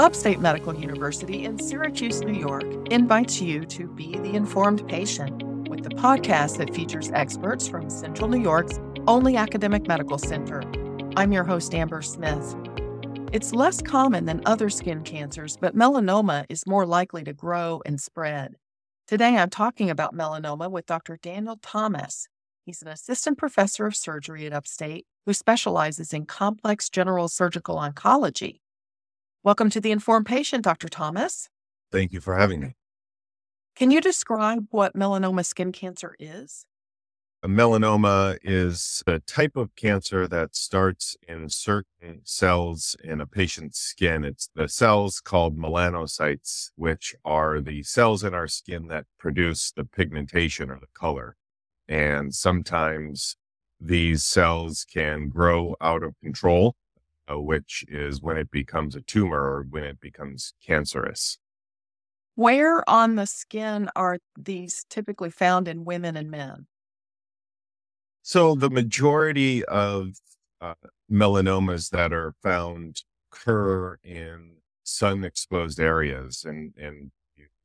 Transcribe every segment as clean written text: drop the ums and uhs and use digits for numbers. Upstate Medical University in Syracuse, New York, invites you to be the informed patient with the podcast that features experts from Central New York's only academic medical center. I'm your host, Amber Smith. It's less common than other skin cancers, but melanoma is more likely to grow and spread. Today, I'm talking about melanoma with Dr. Daniel Thomas. He's an assistant professor of surgery at Upstate who specializes in complex general surgical oncology. Welcome to The Informed Patient, Dr. Thomas. Thank you for having me. Can you describe what melanoma skin cancer is? A melanoma is a type of cancer that starts in certain cells in a patient's skin. It's the cells called melanocytes, which are the cells in our skin that produce the pigmentation or the color. And sometimes these cells can grow out of control, which is when it becomes a tumor or when it becomes cancerous. Where on the skin are these typically found in women and men? So the majority of melanomas that are found occur in sun-exposed areas. And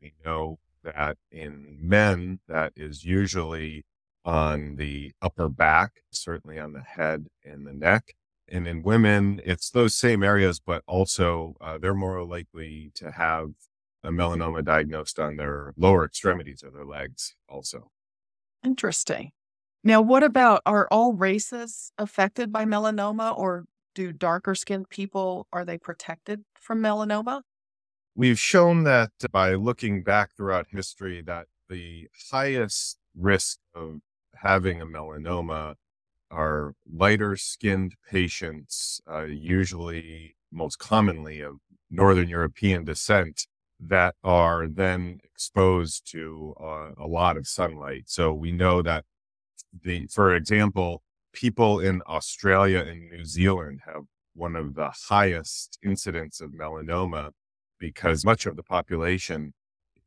we know that in men, that is usually on the upper back, certainly on the head and the neck. And in women, it's those same areas, but also they're more likely to have a melanoma diagnosed on their lower extremities or their legs also. Interesting. Now, what about, are all races affected by melanoma, or do darker skinned people, are they protected from melanoma? We've shown that by looking back throughout history that the highest risk of having a melanoma are lighter skinned patients, usually most commonly of Northern European descent, that are then exposed to a lot of sunlight. So we know that, for example, people in Australia and New Zealand have one of the highest incidents of melanoma because much of the population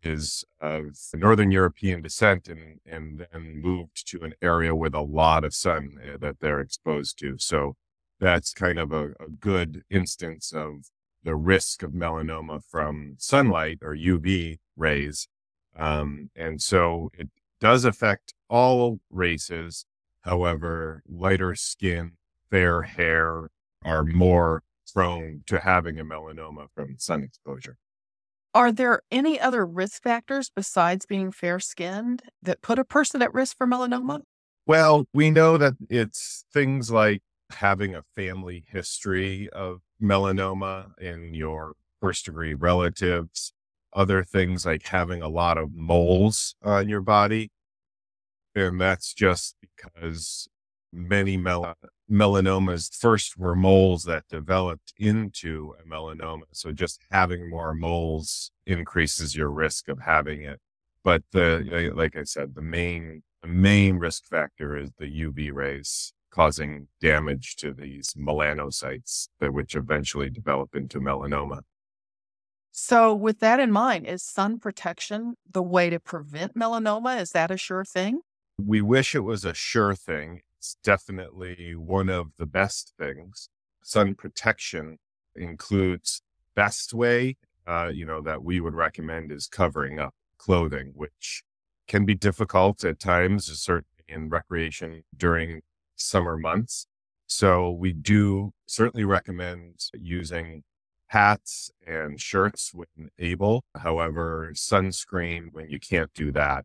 is of Northern European descent and then moved to an area with a lot of sun that they're exposed to. So that's kind of a good instance of the risk of melanoma from sunlight or UV rays. And so it does affect all races. However, lighter skin, fair hair are more prone to having a melanoma from sun exposure. Are there any other risk factors besides being fair-skinned that put a person at risk for melanoma? Well, we know that it's things like having a family history of melanoma in your first-degree relatives, other things like having a lot of moles on your body. And that's just because many melanomas first were moles that developed into a melanoma. So just having more moles increases your risk of having it. But like I said, the main risk factor is the UV rays causing damage to these melanocytes, which eventually develop into melanoma. So with that in mind, is sun protection the way to prevent melanoma? Is that a sure thing? We wish it was a sure thing. It's definitely one of the best things. Sun protection includes best way, that we would recommend is covering up clothing, which can be difficult at times, certainly in recreation during summer months. So we do certainly recommend using hats and shirts when able. However, sunscreen when you can't do that.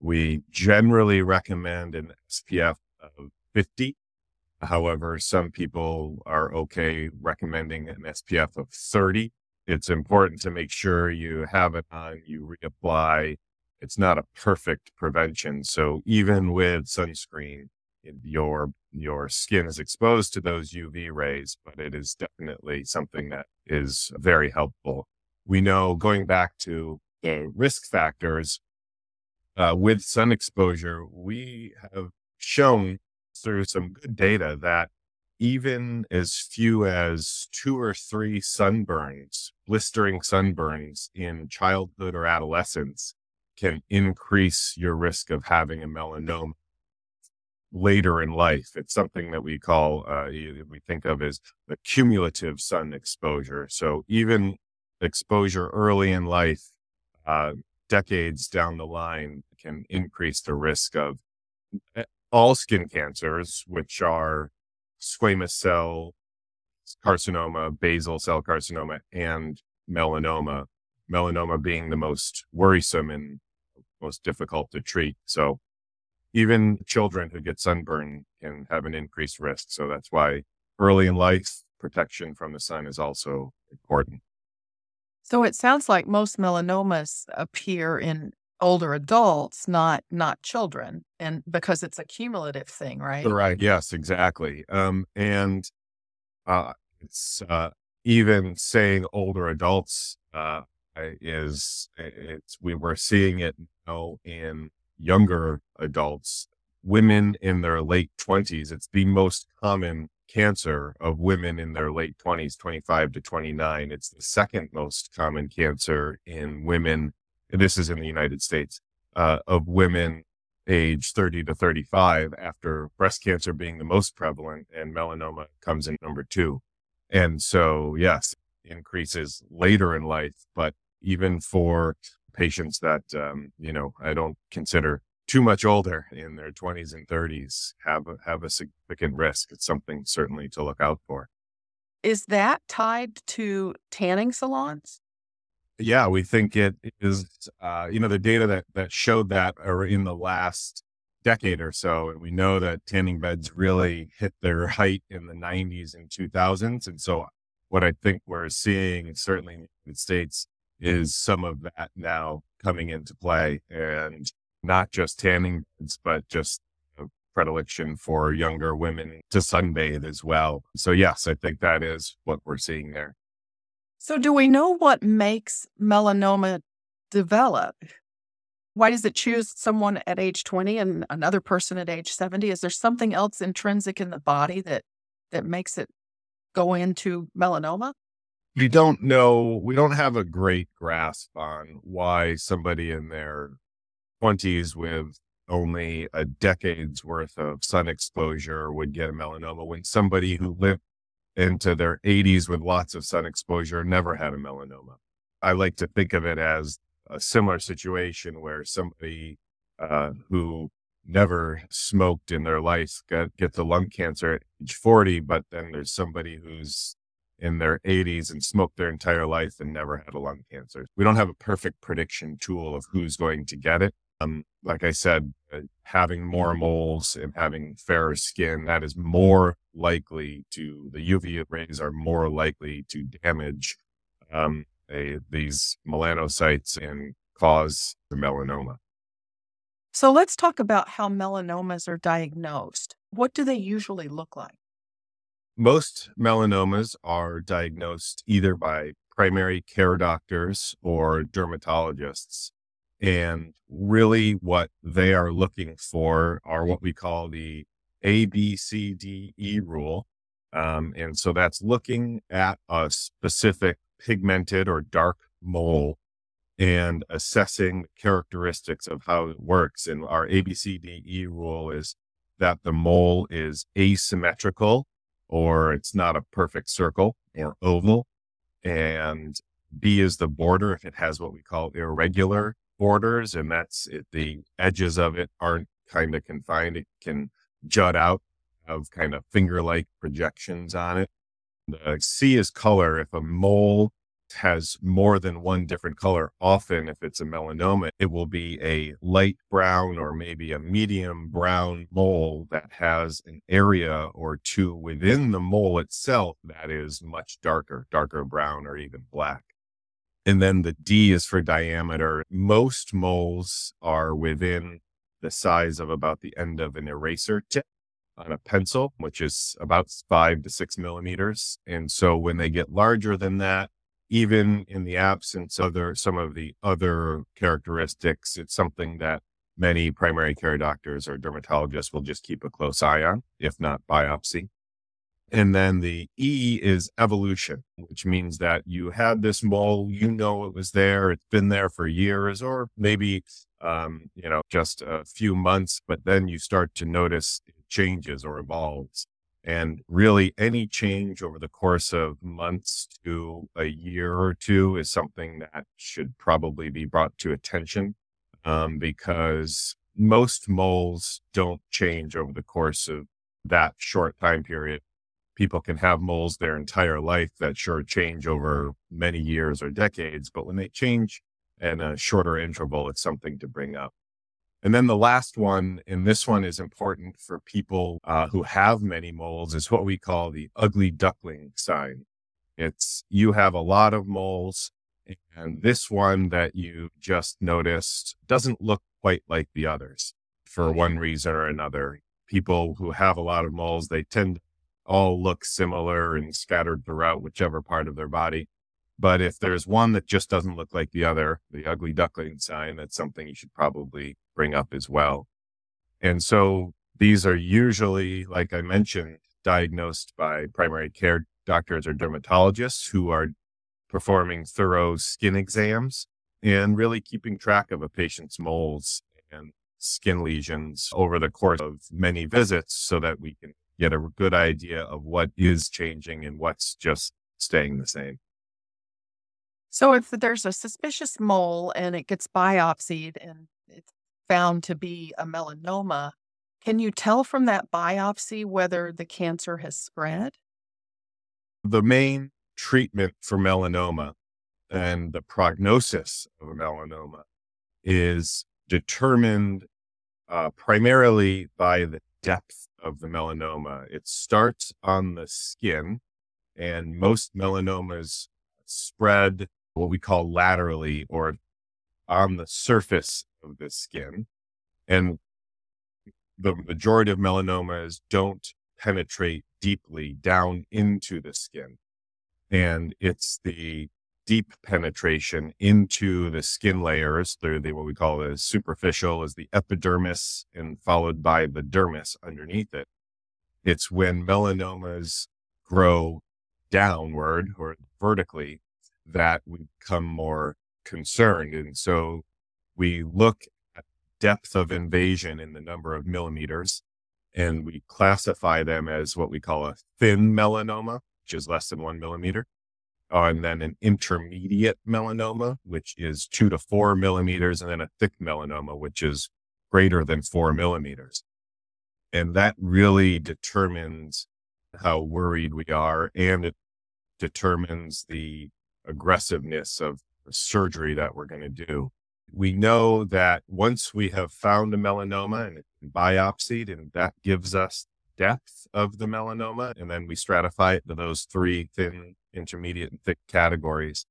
We generally recommend an SPF of 50. However, some people are okay recommending an SPF of 30. It's important to make sure you have it on, you reapply. It's not a perfect prevention. So even with sunscreen, your skin is exposed to those UV rays, but it is definitely something that is very helpful. We know, going back to the risk factors, with sun exposure, we have shown through some good data that even as few as 2 or 3 sunburns, blistering sunburns in childhood or adolescence can increase your risk of having a melanoma later in life. It's something that we call, we think of as the cumulative sun exposure. So even exposure early in life, decades down the line, can increase the risk of all skin cancers, which are squamous cell carcinoma, basal cell carcinoma, and melanoma. Melanoma being the most worrisome and most difficult to treat. So even children who get sunburn can have an increased risk. So that's why early in life, protection from the sun is also important. So it sounds like most melanomas appear in older adults, not children, and because it's a cumulative thing, right? Right. Yes, exactly. It's even saying older adults we're seeing it now in younger adults, women in their late 20s. It's the most common cancer of women in their late 20s, 25 to 29. It's the second most common cancer in women. This is in the United States, of women age 30 to 35, after breast cancer being the most prevalent, and melanoma comes in number 2. And so, yes, increases later in life, but even for patients that, I don't consider too much older, in their 20s and 30s, have a significant risk. It's something certainly to look out for. Is that tied to tanning salons? Yeah, we think it is. The data that showed that are in the last decade or so. And we know that tanning beds really hit their height in the 90s and 2000s. And so what I think we're seeing, certainly in the United States, is some of that now coming into play, and not just tanning beds, but just a predilection for younger women to sunbathe as well. So yes, I think that is what we're seeing there. So do we know what makes melanoma develop? Why does it choose someone at age 20 and another person at age 70? Is there something else intrinsic in the body that makes it go into melanoma? We don't know. We don't have a great grasp on why somebody in their 20s with only a decade's worth of sun exposure would get a melanoma, when somebody who lived into their 80s with lots of sun exposure never had a melanoma. I like to think of it as a similar situation where somebody who never smoked in their life gets a lung cancer at age 40, but then there's somebody who's in their 80s and smoked their entire life and never had a lung cancer. We don't have a perfect prediction tool of who's going to get it. Like I said, having more moles and having fairer skin, that is more likely to, the UV rays are more likely to damage these melanocytes and cause the melanoma. So let's talk about how melanomas are diagnosed. What do they usually look like? Most melanomas are diagnosed either by primary care doctors or dermatologists. And really what they are looking for are what we call the ABCDE rule. And so that's looking at a specific pigmented or dark mole and assessing the characteristics of how it works. And our ABCDE rule is that the mole is asymmetrical, or it's not a perfect circle or oval. And B is the border, if it has what we call irregular borders, and that's it, the edges of it aren't kind of confined. It can jut out, have kind of finger-like projections on it. The C is color. If a mole has more than one different color, often if it's a melanoma, it will be a light brown or maybe a medium brown mole that has an area or two within the mole itself that is much darker brown or even black. And then the D is for diameter. Most moles are within the size of about the end of an eraser tip on a pencil, which is about 5 to 6 millimeters. And so when they get larger than that, even in the absence of some of the other characteristics, it's something that many primary care doctors or dermatologists will just keep a close eye on, if not biopsy. And then the E is evolution, which means that you had this mole, it was there, it's been there for years, or maybe, just a few months, but then you start to notice it changes or evolves. And really any change over the course of months to a year or two is something that should probably be brought to attention, because most moles don't change over the course of that short time period. People can have moles their entire life that sure change over many years or decades, but when they change in a shorter interval, it's something to bring up. And then the last one, and this one is important for people who have many moles, is what we call the ugly duckling sign. It's you have a lot of moles, and this one that you just noticed doesn't look quite like the others for one reason or another. People who have a lot of moles, they tend to all look similar and scattered throughout whichever part of their body. But if there's one that just doesn't look like the other, the ugly duckling sign, that's something you should probably bring up as well. And so these are usually, like I mentioned, diagnosed by primary care doctors or dermatologists who are performing thorough skin exams and really keeping track of a patient's moles and skin lesions over the course of many visits so that we can get a good idea of what is changing and what's just staying the same. So if there's a suspicious mole and it gets biopsied and it's found to be a melanoma, can you tell from that biopsy whether the cancer has spread? The main treatment for melanoma and the prognosis of a melanoma is determined primarily by the depth of the melanoma. It starts on the skin, and most melanomas spread what we call laterally or on the surface of the skin. And the majority of melanomas don't penetrate deeply down into the skin. And it's the deep penetration into the skin layers through what we call the superficial is the epidermis and followed by the dermis underneath it. It's when melanomas grow downward or vertically that we become more concerned. And so we look at depth of invasion in the number of millimeters, and we classify them as what we call a thin melanoma, which is less than 1 millimeter. And then an intermediate melanoma, which is 2 to 4 millimeters, and then a thick melanoma, which is greater than 4 millimeters. And that really determines how worried we are, and it determines the aggressiveness of the surgery that we're going to do. We know that once we have found a melanoma and it's biopsied, and that gives us depth of the melanoma, and then we stratify it to those 3 thin, intermediate, and thick categories.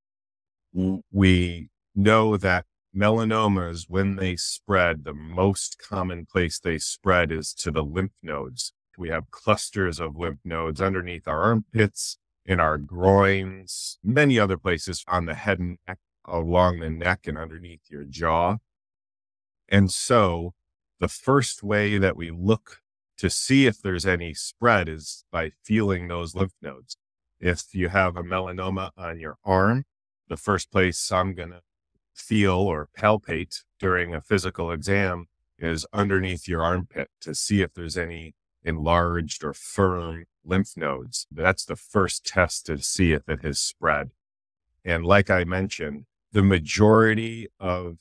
We know that melanomas, when they spread, the most common place they spread is to the lymph nodes. We have clusters of lymph nodes underneath our armpits, in our groins, many other places on the head and neck, along the neck and underneath your jaw. And so the first way that we look to see if there's any spread is by feeling those lymph nodes. If you have a melanoma on your arm, the first place I'm going to feel or palpate during a physical exam is underneath your armpit to see if there's any enlarged or firm lymph nodes. That's the first test to see if it has spread. And like I mentioned, the majority of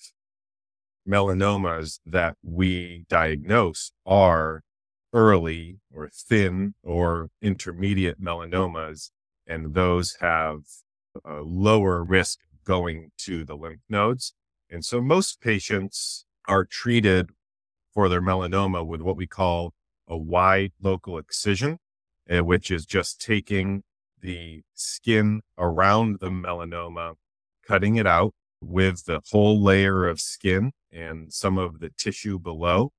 melanomas that we diagnose are early or thin or intermediate melanomas, and those have a lower risk going to the lymph nodes. And so most patients are treated for their melanoma with what we call a wide local excision, which is just taking the skin around the melanoma, cutting it out with the whole layer of skin and some of the tissue below.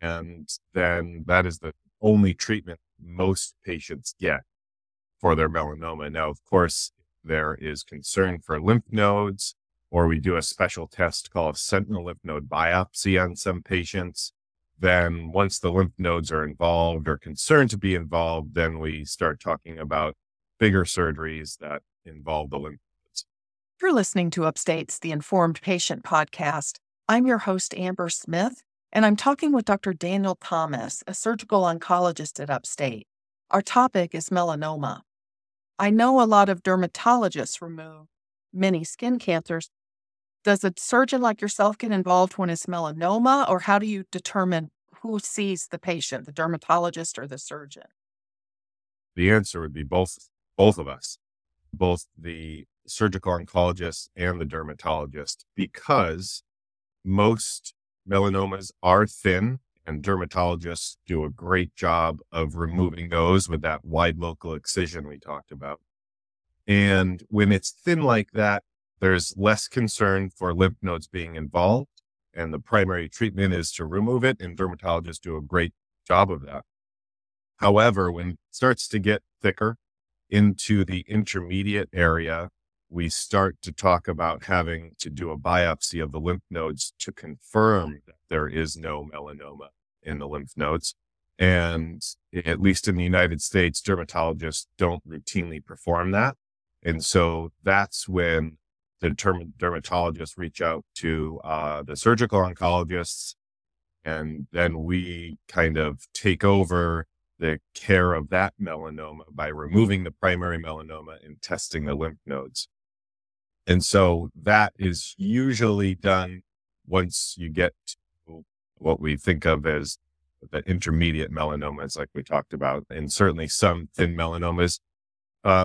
And then that is the only treatment most patients get for their melanoma. Now, of course, there is concern for lymph nodes, or we do a special test called sentinel lymph node biopsy on some patients. Then once the lymph nodes are involved or concerned to be involved, then we start talking about bigger surgeries that involve the lymph nodes. You're listening to Upstate's The Informed Patient Podcast. I'm your host, Amber Smith, and I'm talking with Dr. Daniel Thomas, a surgical oncologist at Upstate. Our topic is melanoma. I know a lot of dermatologists remove many skin cancers. Does a surgeon like yourself get involved when it's melanoma, or how do you determine who sees the patient, the dermatologist or the surgeon? The answer would be both of us, both the surgical oncologist and the dermatologist, because most melanomas are thin and dermatologists do a great job of removing those with that wide local excision we talked about. And when it's thin like that, there's less concern for lymph nodes being involved, and the primary treatment is to remove it, and dermatologists do a great job of that. However, when it starts to get thicker into the intermediate area, we start to talk about having to do a biopsy of the lymph nodes to confirm that there is no melanoma in the lymph nodes. And at least in the United States, dermatologists don't routinely perform that. And so that's when the dermatologists reach out to the surgical oncologists, and then we kind of take over the care of that melanoma by removing the primary melanoma and testing the lymph nodes. And so that is usually done once you get to what we think of as the intermediate melanomas, like we talked about, and certainly some thin melanomas.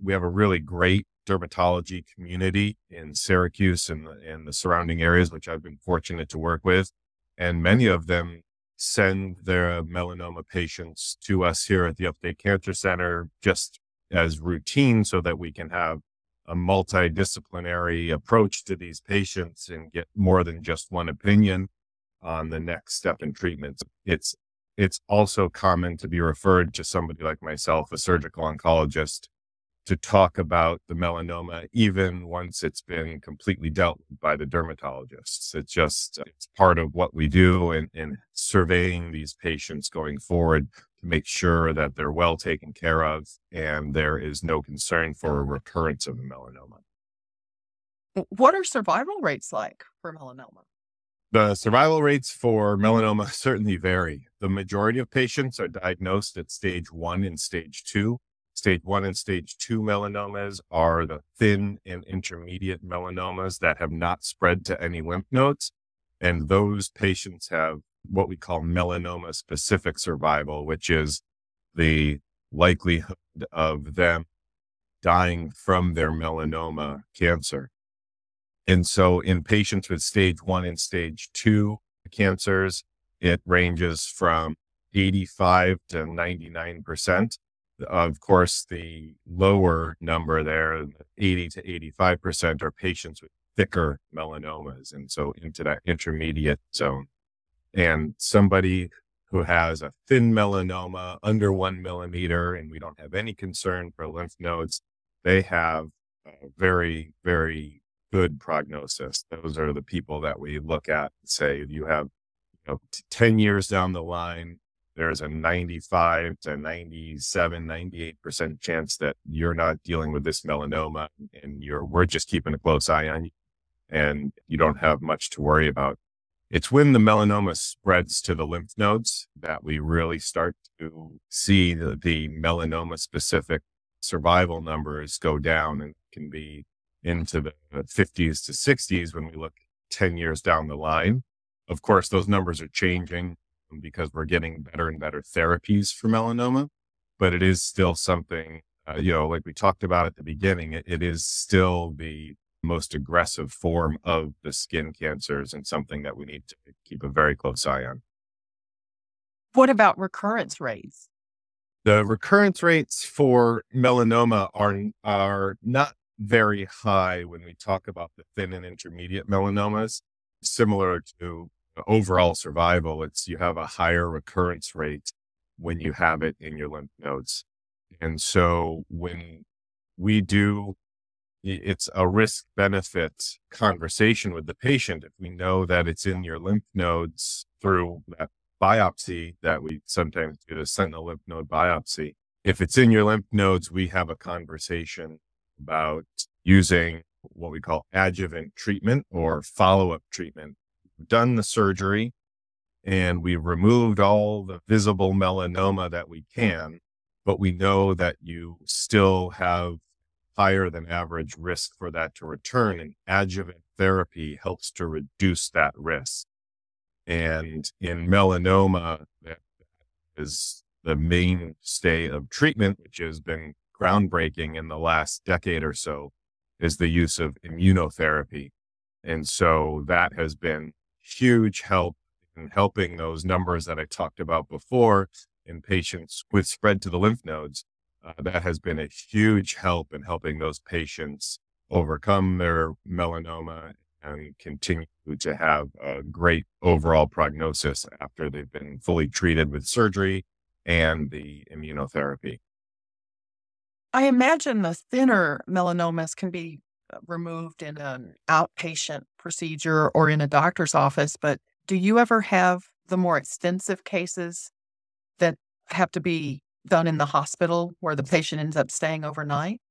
We have a really great dermatology community in Syracuse and the surrounding areas, which I've been fortunate to work with. And many of them send their melanoma patients to us here at the Upstate Cancer Center just as routine so that we can have a multidisciplinary approach to these patients and get more than just one opinion on the next step in treatments. It's also common to be referred to somebody like myself, a surgical oncologist, to talk about the melanoma, even once it's been completely dealt with by the dermatologists. It's part of what we do in surveying these patients going forward to make sure that they're well taken care of and there is no concern for a recurrence of the melanoma. What are survival rates like for melanoma? The survival rates for melanoma certainly vary. The majority of patients are diagnosed at stage 1 and stage 2. Stage 1 and stage 2 melanomas are the thin and intermediate melanomas that have not spread to any lymph nodes. And those patients have what we call melanoma-specific survival, which is the likelihood of them dying from their melanoma cancer. And so in patients with stage 1 and stage 2 cancers, it ranges from 85 to 99%. Of course, the lower number there, 80 to 85%, are patients with thicker melanomas, and so into that intermediate zone. And somebody who has a thin melanoma under 1 millimeter, and we don't have any concern for lymph nodes, they have a very, very good prognosis. Those are the people that we look at and say, you have 10 years down the line, there's a 95 to 97, 98% chance that you're not dealing with this melanoma, and we're just keeping a close eye on you, and you don't have much to worry about. It's when the melanoma spreads to the lymph nodes that we really start to see the melanoma-specific survival numbers go down, and can be into the 50s to 60s when we look 10 years down the line. Of course, those numbers are changing because we're getting better and better therapies for melanoma, but it is still something, like we talked about at the beginning, it is still the most aggressive form of the skin cancers and something that we need to keep a very close eye on. What about recurrence rates? The recurrence rates for melanoma are not very high when we talk about the thin and intermediate melanomas. Similar to overall survival, you have a higher recurrence rate when you have it in your lymph nodes. And so when we do, it's a risk-benefit conversation with the patient. If we know that it's in your lymph nodes through that biopsy that we sometimes do, the sentinel lymph node biopsy, if it's in your lymph nodes, we have a conversation about using what we call adjuvant treatment or follow-up treatment. Done the surgery and we removed all the visible melanoma that we can, but we know that you still have higher than average risk for that to return, and adjuvant therapy helps to reduce that risk. And in melanoma, that is the mainstay of treatment, which has been groundbreaking in the last decade or so, is the use of immunotherapy. And so that has been huge help in helping those numbers that I talked about before in patients with spread to the lymph nodes. That has been a huge help in helping those patients overcome their melanoma and continue to have a great overall prognosis after they've been fully treated with surgery and the immunotherapy. I imagine the thinner melanomas can be removed in an outpatient procedure or in a doctor's office, but do you ever have the more extensive cases that have to be done in the hospital where the patient ends up staying overnight?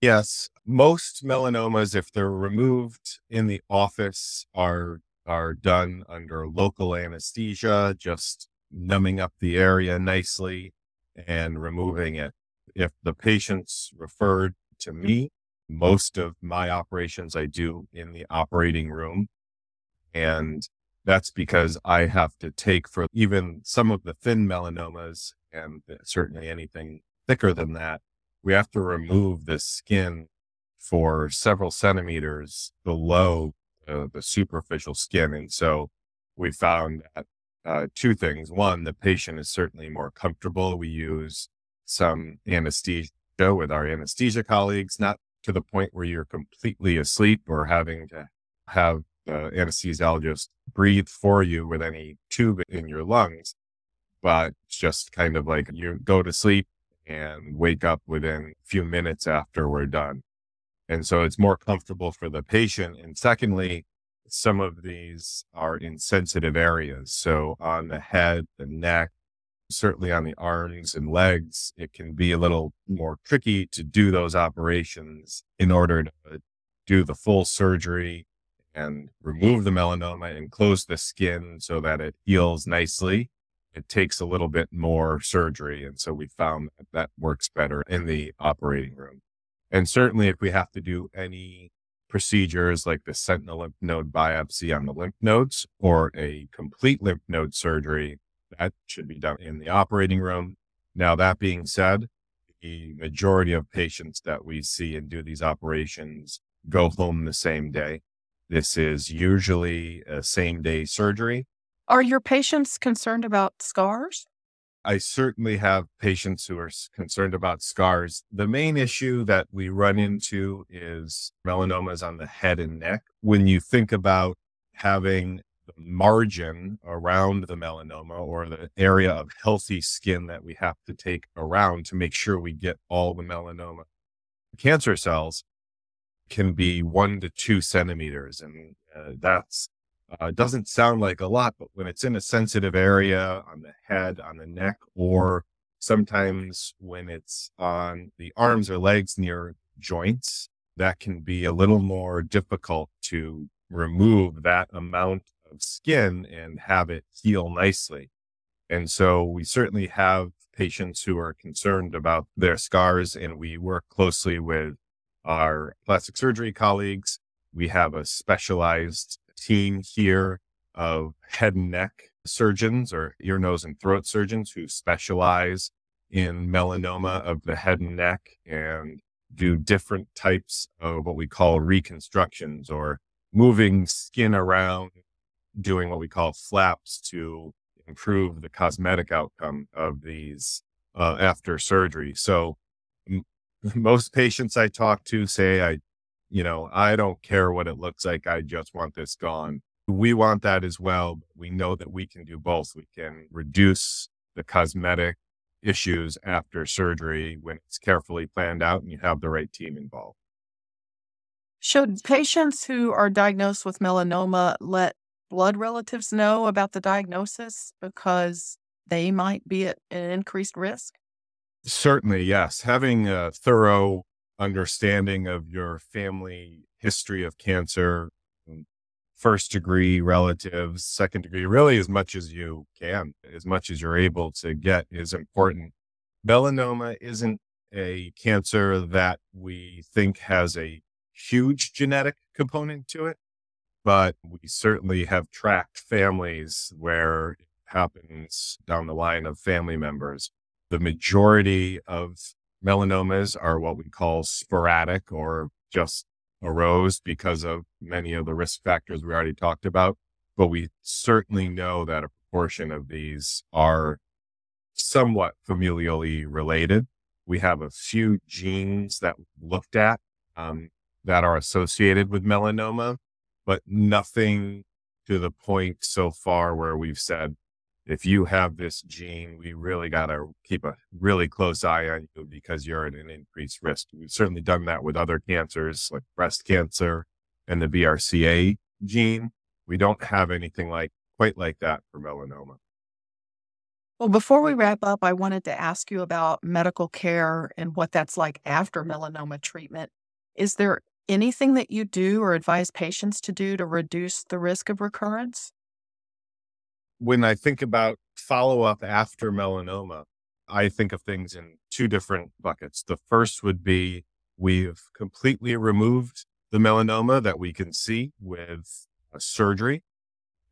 Yes. Most melanomas, if they're removed in the office, are done under local anesthesia, just numbing up the area nicely and removing it. If the patient's referred to me, most of my operations I do in the operating room. And that's because I have to take for even some of the thin melanomas, and certainly anything thicker than that, we have to remove the skin for several centimeters below the superficial skin. And so we found that two things. One, the patient is certainly more comfortable. We use some anesthesia with our anesthesia colleagues, not to the point where you're completely asleep or having to have the anesthesiologist breathe for you with any tube in your lungs, but it's just kind of like you go to sleep and wake up within a few minutes after we're done. And so it's more comfortable for the patient. And secondly, some of these are in sensitive areas. So on the head, the neck, certainly on the arms and legs, it can be a little more tricky to do those operations in order to do the full surgery and remove the melanoma and close the skin so that it heals nicely. It takes a little bit more surgery. And so we found that that works better in the operating room. And certainly if we have to do any procedures like the sentinel lymph node biopsy on the lymph nodes or a complete lymph node surgery, that should be done in the operating room. Now, that being said, the majority of patients that we see and do these operations go home the same day. This is usually a same-day surgery. Are your patients concerned about scars? I certainly have patients who are concerned about scars. The main issue that we run into is melanomas on the head and neck. When you think about having the margin around the melanoma or the area of healthy skin that we have to take around to make sure we get all the melanoma cancer cells, can be 1 to 2 centimeters. And that's doesn't sound like a lot, but when it's in a sensitive area on the head, on the neck, or sometimes when it's on the arms or legs near joints, that can be a little more difficult to remove that amount of skin and have it heal nicely. And so we certainly have patients who are concerned about their scars, and we work closely with our plastic surgery colleagues. We have a specialized team here of head and neck surgeons or ear, nose, and throat surgeons who specialize in melanoma of the head and neck and do different types of what we call reconstructions or moving skin around, doing what we call flaps to improve the cosmetic outcome of these after surgery. So most patients I talk to say, I don't care what it looks like. I just want this gone. We want that as well. But we know that we can do both. We can reduce the cosmetic issues after surgery when it's carefully planned out and you have the right team involved. Should patients who are diagnosed with melanoma let blood relatives know about the diagnosis because they might be at an increased risk? Certainly, yes. Having a thorough understanding of your family history of cancer, first degree relatives, second degree, really as much as you can, as much as you're able to get is important. melanoma isn't a cancer that we think has a huge genetic component to it, but we certainly have tracked families where it happens down the line of family members. The majority of melanomas are what we call sporadic, or just arose because of many of the risk factors we already talked about. But we certainly know that a proportion of these are somewhat familially related. We have a few genes that we've looked at that are associated with melanoma, but nothing to the point so far where we've said, if you have this gene, we really got to keep a really close eye on you because you're at an increased risk. We've certainly done that with other cancers like breast cancer and the BRCA gene. We don't have anything quite like that for melanoma. Well, before we wrap up, I wanted to ask you about medical care and what that's like after melanoma treatment. Is there anything that you do or advise patients to do to reduce the risk of recurrence? When I think about follow-up after melanoma, I think of things in two different buckets. The first would be we've completely removed the melanoma that we can see with a surgery.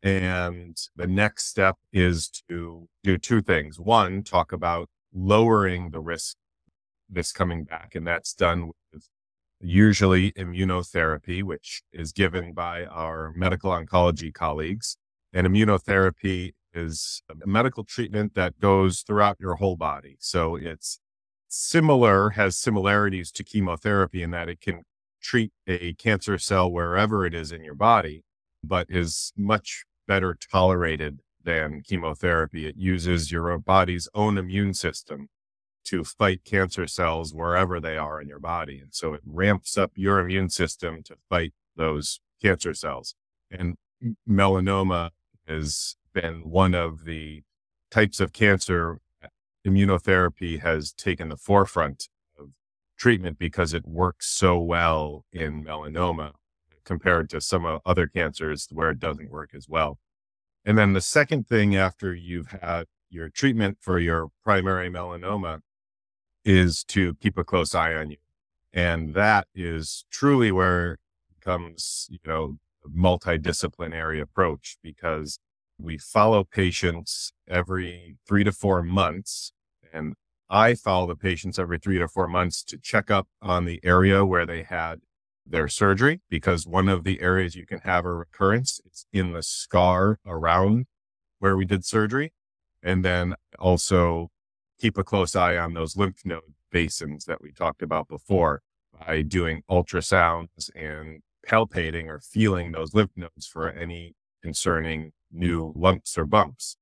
And the next step is to do two things. One, talk about lowering the risk of this coming back. And that's done with usually immunotherapy, which is given by our medical oncology colleagues. And immunotherapy is a medical treatment that goes throughout your whole body. So it's has similarities to chemotherapy in that it can treat a cancer cell wherever it is in your body, but is much better tolerated than chemotherapy. It uses your body's own immune system to fight cancer cells wherever they are in your body. And so it ramps up your immune system to fight those cancer cells. And melanoma has been one of the types of cancer immunotherapy has taken the forefront of treatment because it works so well in melanoma compared to some other cancers where it doesn't work as well. And then the second thing after you've had your treatment for your primary melanoma is to keep a close eye on you. And that is truly where it comes, multidisciplinary approach, because we follow patients every 3 to 4 months. And I follow the patients every 3 to 4 months to check up on the area where they had their surgery, because one of the areas you can have a recurrence is in the scar around where we did surgery. And then also keep a close eye on those lymph node basins that we talked about before by doing ultrasounds and palpating or feeling those lymph nodes for any concerning new lumps or bumps.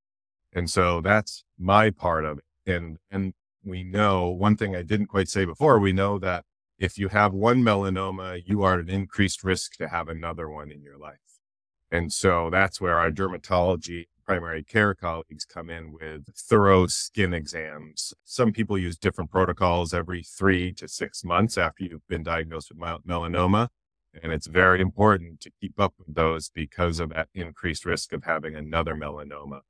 And so that's my part of it. And we know one thing I didn't quite say before, we know that if you have one melanoma, you are at an increased risk to have another one in your life. And so that's where our dermatology primary care colleagues come in with thorough skin exams. Some people use different protocols every 3 to 6 months after you've been diagnosed with melanoma. And it's very important to keep up with those because of that increased risk of having another melanoma.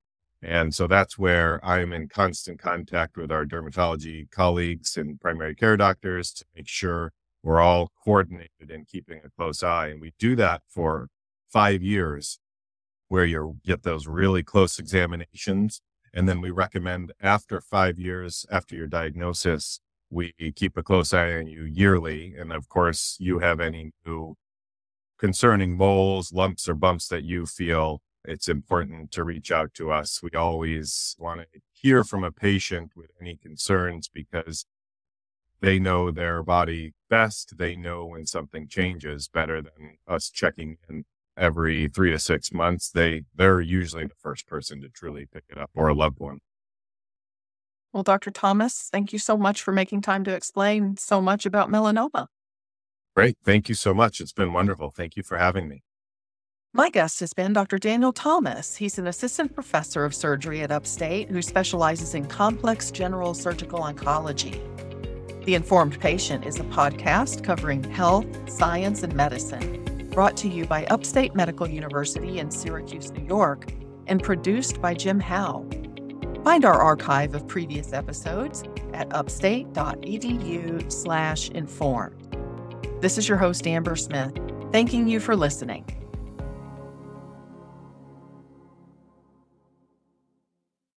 And so that's where I'm in constant contact with our dermatology colleagues and primary care doctors to make sure we're all coordinated and keeping a close eye. And we do that for 5 years, where you get those really close examinations. And then we recommend after 5 years, after your diagnosis, we keep a close eye on you yearly. And of course, you have any new concerning moles, lumps, or bumps that you feel, it's important to reach out to us. We always want to hear from a patient with any concerns because they know their body best. They know when something changes better than us checking in every 3 to 6 months. They're usually the first person to truly pick it up, or a loved one. Well, Dr. Thomas, thank you so much for making time to explain so much about melanoma. Great. Thank you so much. It's been wonderful. Thank you for having me. My guest has been Dr. Daniel Thomas. He's an assistant professor of surgery at Upstate who specializes in complex general surgical oncology. The Informed Patient is a podcast covering health, science, and medicine, brought to you by Upstate Medical University in Syracuse, New York, and produced by Jim Howe. Find our archive of previous episodes at upstate.edu/informed. This is your host, Amber Smith, thanking you for listening.